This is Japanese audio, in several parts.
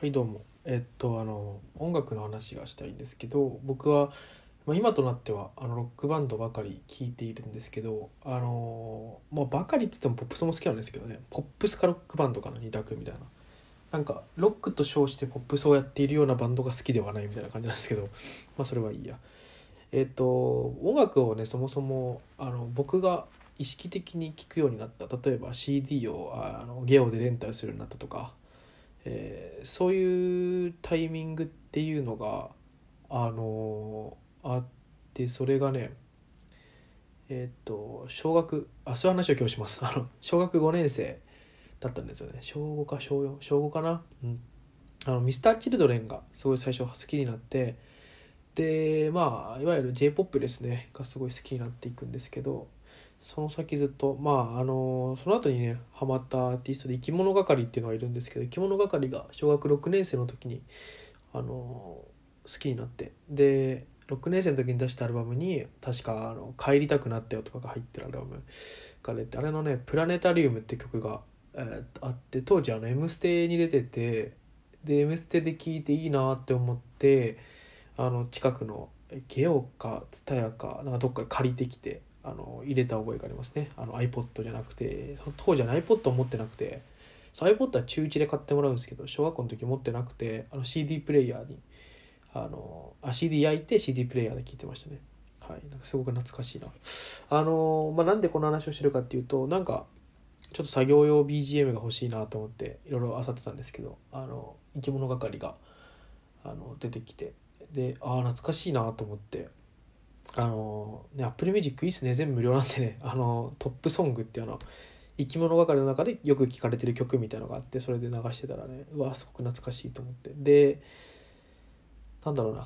はいどうも、音楽の話がしたいんですけど、僕は、今となってはロックバンドばかり聴いているんですけど、ばかりって言ってもポップスも好きなんですけどね、ポップスかロックバンドかな2択みたいな、なんかロックと称してポップスをやっているようなバンドが好きではないみたいな感じなんですけど、それはいいや。音楽をね、そもそも僕が意識的に聴くようになった、例えば CD をゲオでレンタルするようになったとか、そういうタイミングっていうのがあって、それがねそういう話を今日します。小学5年生だったんですよね。小5か小4、小5かな、ミスターチルドレンがすごい最初好きになって、でいわゆる J-POP ですねがすごい好きになっていくんですけど、その先ずっとその後にねハマったアーティストで生き物係っていうのがいるんですけど、生き物係が小学6年生の時に好きになって、で6年生の時に出したアルバムに確か帰りたくなったよとかが入ってるアルバムが出て、あれのねプラネタリウムって曲が、あって、当時Mステに出てて、でMステで聴いていいなって思って、近くのゲオかツタヤかなんかどっか借りてきて入れた覚えがありますね。iPod じゃなくて、当時は iPod を持ってなくて、iPod は中1で買ってもらうんですけど、小学校の時持ってなくて、CD プレイヤーにCD 焼いて CD プレイヤーで聴いてましたね。はい、なんかすごく懐かしいな。なんでこの話をしてるかっていうと、なんかちょっと作業用 BGM が欲しいなと思っていろいろあさってたんですけど、生き物係が出てきて、で懐かしいなと思って、Apple Music いいっすね、全部無料なんでね、トップソングっていう生き物係の中でよく聴かれてる曲みたいなのがあって、それで流してたらね、うわすごく懐かしいと思って、で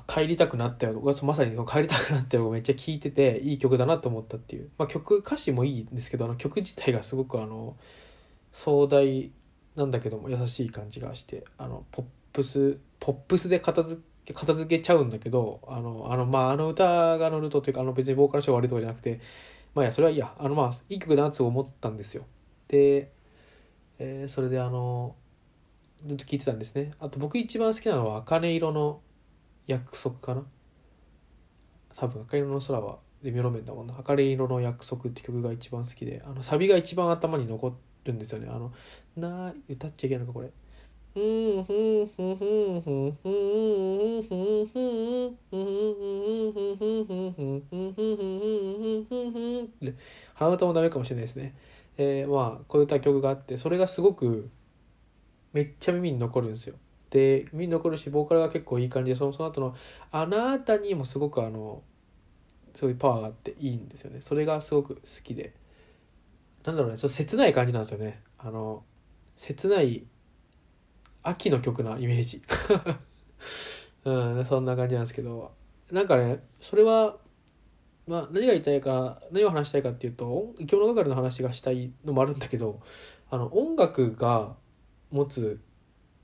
帰りたくなったよとか、まさに帰りたくなったよをめっちゃ聴いてて、いい曲だなと思ったっていう、歌詞もいいんですけど、曲自体がすごく壮大なんだけども優しい感じがして、ポップスで片付けちゃうんだけど、歌が乗るとというか、別にボーカルショー悪いとかじゃなくて、それはいいや、いい曲だなって思ったんですよ。で、それでずっと聴いてたんですね。あと僕一番好きなのは茜色の約束かな、多分茜色の空はレミオロメンだもんな。茜色の約束って曲が一番好きで、サビが一番頭に残るんですよね。歌っちゃいけないのかこれ、ふんふんふんふんふんふんふんふんふんで、鼻歌もダメかもしれないですね。こういった曲があって、それがすごくめっちゃ耳に残るんですよ。で耳に残るし、ボーカルが結構いい感じで、その後の「あなたに」もすごくすごいパワーがあっていいんですよね。それがすごく好きで、ちょっと切ない感じなんですよね。切ない秋の曲なイメージ、そんな感じなんですけど、それは、何が言いたいか、何を話したいかっていうと、生き物係の話がしたいのもあるんだけど、音楽が持つ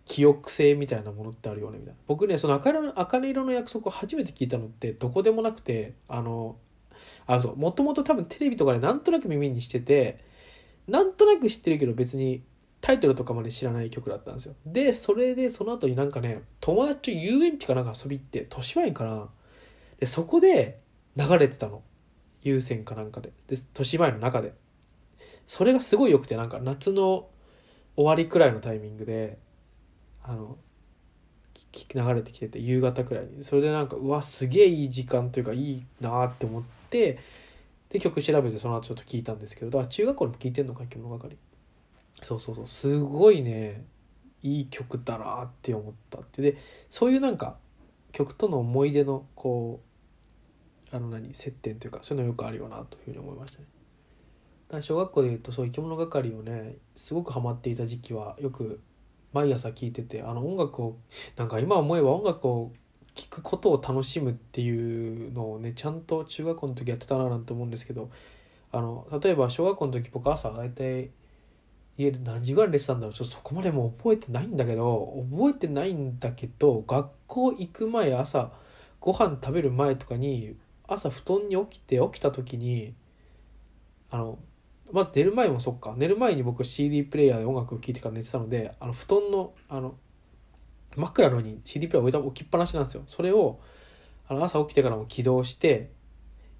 記憶性みたいなものってあるよねみたいな。僕ね、その茜色の約束を初めて聞いたのってどこでもなくて、もともと多分テレビとかでなんとなく耳にしてて、なんとなく知ってるけど別にタイトルとかまで知らない曲だったんですよ。でそれでその後に友達と遊園地か遊び行って、豊島園かな、でそこで流れてたの、有線かで豊島園の中で、それがすごい良くて、夏の終わりくらいのタイミングで流れてきてて、夕方くらいに、それでうわすげえいい時間というか、いいなって思って、で曲調べてその後ちょっと聞いたんですけど、中学校でも聞いてんのか、生き物係。そうすごいねいい曲だなって思ったって。でそういう曲との思い出の接点というか、そういうのよくあるよなというふうに思いましたね。だから小学校でいうと、そう生き物係をねすごくハマっていた時期は、よく毎朝聴いてて、音楽を今思えば音楽を聴くことを楽しむっていうのをね、ちゃんと中学校の時やってたななんて思うんですけど、例えば小学校の時僕朝大体家で何時ぐらい寝てたんだろう、そこまでもう覚えてないんだけど、学校行く前、朝ご飯食べる前とかに、朝布団に起きた時にまず寝る前に僕 CD プレイヤーで音楽を聴いてから寝てたので、布団の真っ暗のに CD プレイヤー置きっぱなしなんですよ。それを朝起きてからも起動して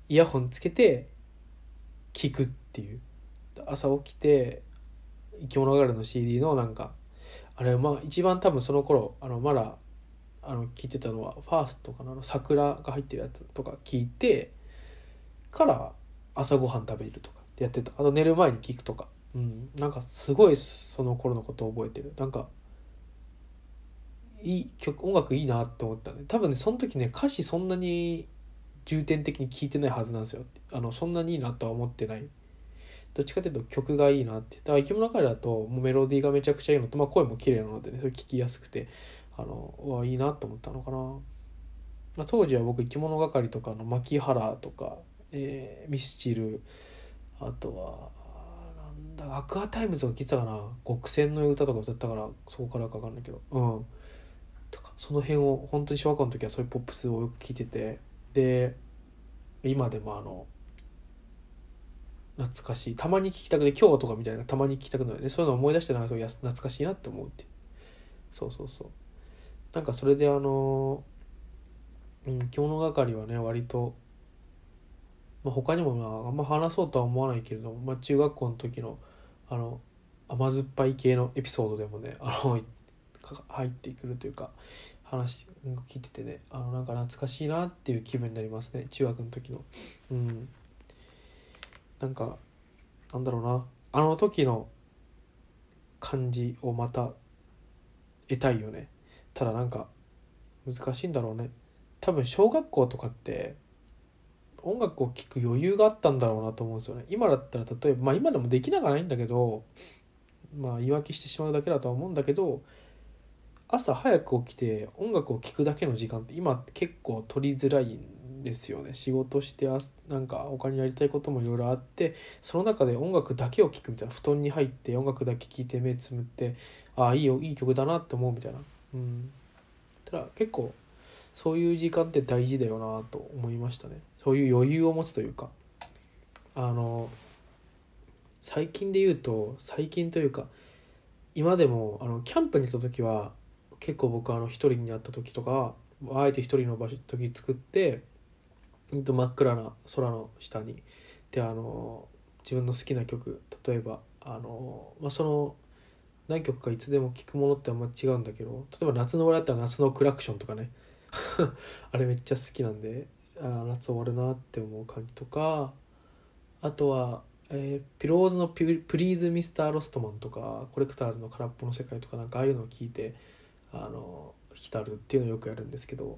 イヤホンつけて聞くっていう、朝起きて生き物係の CD のなんかあれ、まあ一番多分その頃まだ聞いてたのはファーストかな、桜が入ってるやつとか聞いてから朝ごはん食べるとかってやってた。あと寝る前に聞くとか、うん、なんかすごいその頃のことを覚えてる。なんかいい曲、音楽いいなって思ったね。多分ねその時ね歌詞そんなに重点的に聞いてないはずなんですよ。そんなにいいなとは思ってない。どっちかというと曲がいいなって。だから生き物係だともうメロディーがめちゃくちゃいいのと、まあ声も綺麗なのでね、それ聞きやすくていいなと思ったのかな。まあ、当時は僕生き物係とかの牧原とか、ミスチル、あとはなんだアクアタイムズを聴いてたかな、極戦の歌とか歌ったからそこからか分かんないけど、うん。とかその辺を本当に小学校の時はそういうポップスをよく聴いてて、で今でも懐かしい、たまに聴きたくて、今日とかみたいなたまに聴きたくなるね、そういうのを思い出してなんかそう懐かしいなって思うって。そうそうそう、なんかそれで着物係はね割と、まあ、他にもまああんま話そうとは思わないけれども、まあ、中学校の時の甘酸っぱい系のエピソードでもね入ってくるというか話聞いててね、なんか懐かしいなっていう気分になりますね、中学の時の。うん、なんかなんだろうな、あの時の感じをまた得たいよね。ただなんか難しいんだろうね。多分小学校とかって音楽を聴く余裕があったんだろうなと思うんですよね。今だったら例えば、まあ今でもできなくはないんだけど、まあ言い訳してしまうだけだとは思うんだけど、朝早く起きて音楽を聴くだけの時間って今結構取りづらいんですよね。仕事してなんか他にやりたいこともいろいろあって、その中で音楽だけを聴くみたいな、布団に入って音楽だけ聴いて目つむって、ああいいよいい曲だなって思うみたいな。うん、ただ結構そういう時間って大事だよなと思いましたね。そういう余裕を持つというか、最近で言うと、最近というか今でもキャンプに行った時は結構僕一人になった時とかあえて一人の時作って、真っ暗な空の下にで自分の好きな曲、例えばまあ、その何曲かいつでも聴くものってあんま違うんだけど、例えば夏の終わりだったら夏のクラクションとかねあれめっちゃ好きなんで、夏終わるなって思う感じとか、あとは、ピローズのPlease Mr. Lostmanとかコレクターズの空っぽの世界とか、なんかああいうのを聞いて浸るっていうのをよくやるんですけど、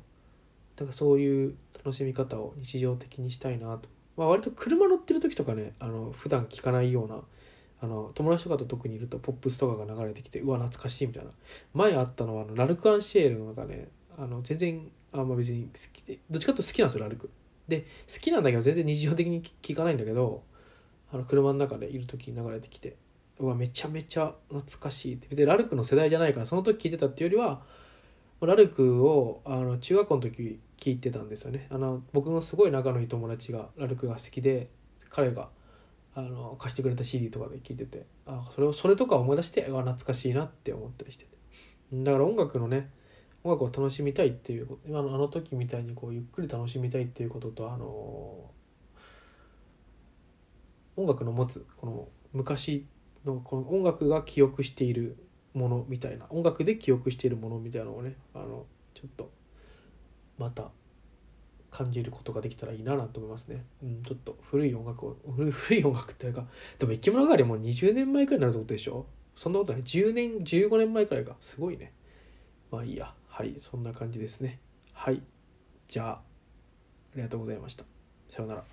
だからそういう楽しみ方を日常的にしたいなと。まあ、割と車乗ってる時とかね普段聞かないような友達とかと特にいるとポップスとかが流れてきて、うわ懐かしいみたいな。前あったのはラルク・アンシエルの中ね、全然あんま別に好きで、どっちかというと好きなんですよラルクで。好きなんだけど全然日常的に聴かないんだけど、車の中でいる時に流れてきて、うわめちゃめちゃ懐かしいって。別にラルクの世代じゃないからその時聴いてたっていうよりは、ラルクを中学校の時聴いてたんですよね。僕のすごい仲のいい友達がラルクが好きで、彼が貸してくれた CD とかで聴いてて、それとか思い出して、うわ懐かしいなって思ったりしてて、だから音楽を楽しみたいっていう、今の時みたいにこうゆっくり楽しみたいっていうことと、音楽の持つこの昔のこの音楽が記憶しているものみたいな、音楽で記憶しているものみたいなのをねちょっとまた感じることができたらいいなと思いますね。うん、ちょっと古い音楽っていうか、でも生き物係も20年前くらいになるってことでしょ。そんなことない、10年15年前くらいか、すごいね。まあいいや、はい、そんな感じですね。はい、じゃあありがとうございました。さようなら。